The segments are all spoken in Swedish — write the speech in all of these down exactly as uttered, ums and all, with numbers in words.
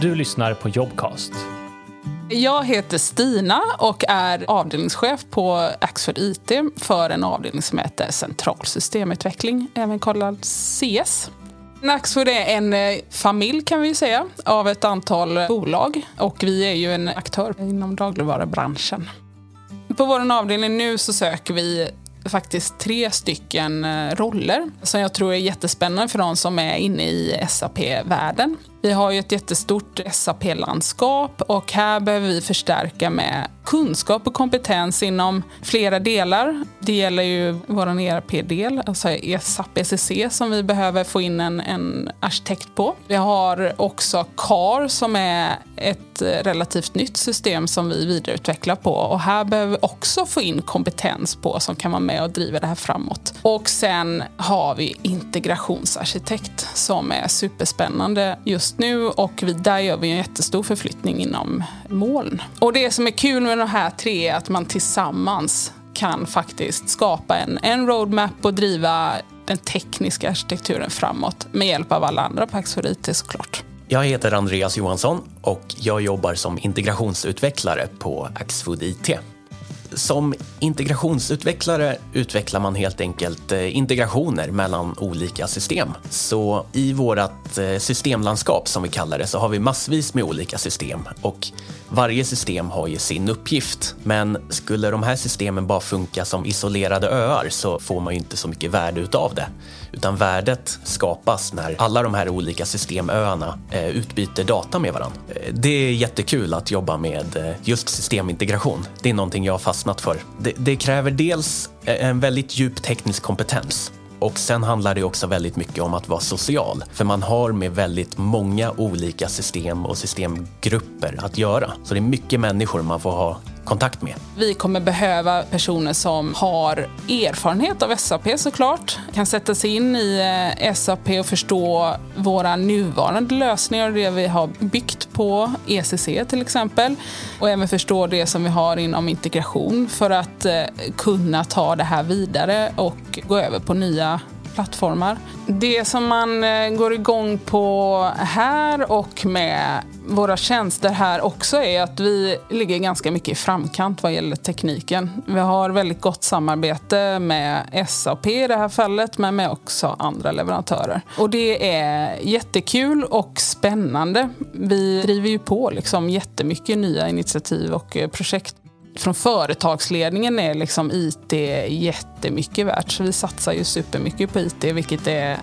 Du lyssnar på Jobbcast. Jag heter Stina och är avdelningschef på Axfood I T för en avdelning som heter Central systemutveckling, även kallad C S. Axfood är en familj kan vi säga av ett antal bolag och vi är ju en aktör inom dagligvarubranschen. På vår avdelning nu så söker vi faktiskt tre stycken roller som jag tror är jättespännande för de som är inne i S A P-världen. Vi har ju ett jättestort S A P-landskap och här behöver vi förstärka med kunskap och kompetens inom flera delar. Det gäller ju vår E R P-del, alltså S A P E C C som vi behöver få in en, en arkitekt på. Vi har också C A R som är ett relativt nytt system som vi vidareutvecklar på och här behöver vi också få in kompetens på som kan vara med och driva det här framåt. Och sen har vi integrationsarkitekt som är superspännande just nu och vi, där gör vi en jättestor förflyttning inom moln. Och det som är kul med de här tre är att man tillsammans kan faktiskt skapa en, en roadmap och driva den tekniska arkitekturen framåt med hjälp av alla andra på Axfor I T såklart. Jag heter Andreas Johansson och jag jobbar som integrationsutvecklare på Axfood I T. Som integrationsutvecklare utvecklar man helt enkelt integrationer mellan olika system. Så i vårt systemlandskap som vi kallar det så har vi massvis med olika system och varje system har ju sin uppgift. Men skulle de här systemen bara funka som isolerade öar så får man ju inte så mycket värde utav det. Utan värdet skapas när alla de här olika systemöarna utbyter data med varandra. Det är jättekul att jobba med just systemintegration. Det är någonting jag fast För. Det, det kräver dels en väldigt djup teknisk kompetens och sen handlar det också väldigt mycket om att vara social. För man har med väldigt många olika system och systemgrupper att göra. Så det är mycket människor man får ha kontakt med. Vi kommer behöva personer som har erfarenhet av S A P såklart. Kan sätta sig in i S A P och förstå våra nuvarande lösningar och det vi har byggt på E C C till exempel. Och även förstå det som vi har inom integration för att kunna ta det här vidare och gå över på nya plattformar. Det som man går igång på här och med våra tjänster här också är att vi ligger ganska mycket i framkant vad gäller tekniken. Vi har väldigt gott samarbete med S A P i det här fallet men med också andra leverantörer. Och det är jättekul och spännande. Vi driver ju på liksom jättemycket nya initiativ och projekt. Från företagsledningen är liksom I T jättemycket värt. Så vi satsar ju supermycket på I T, vilket är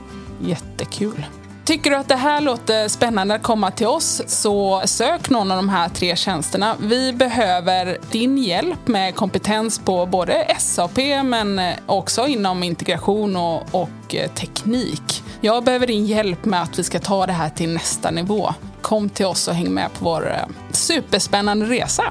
jättekul. Tycker du att det här låter spännande att komma till oss så sök någon av de här tre tjänsterna. Vi behöver din hjälp med kompetens på både S A P men också inom integration och, och teknik. Jag behöver din hjälp med att vi ska ta det här till nästa nivå. Kom till oss och häng med på vår superspännande resa.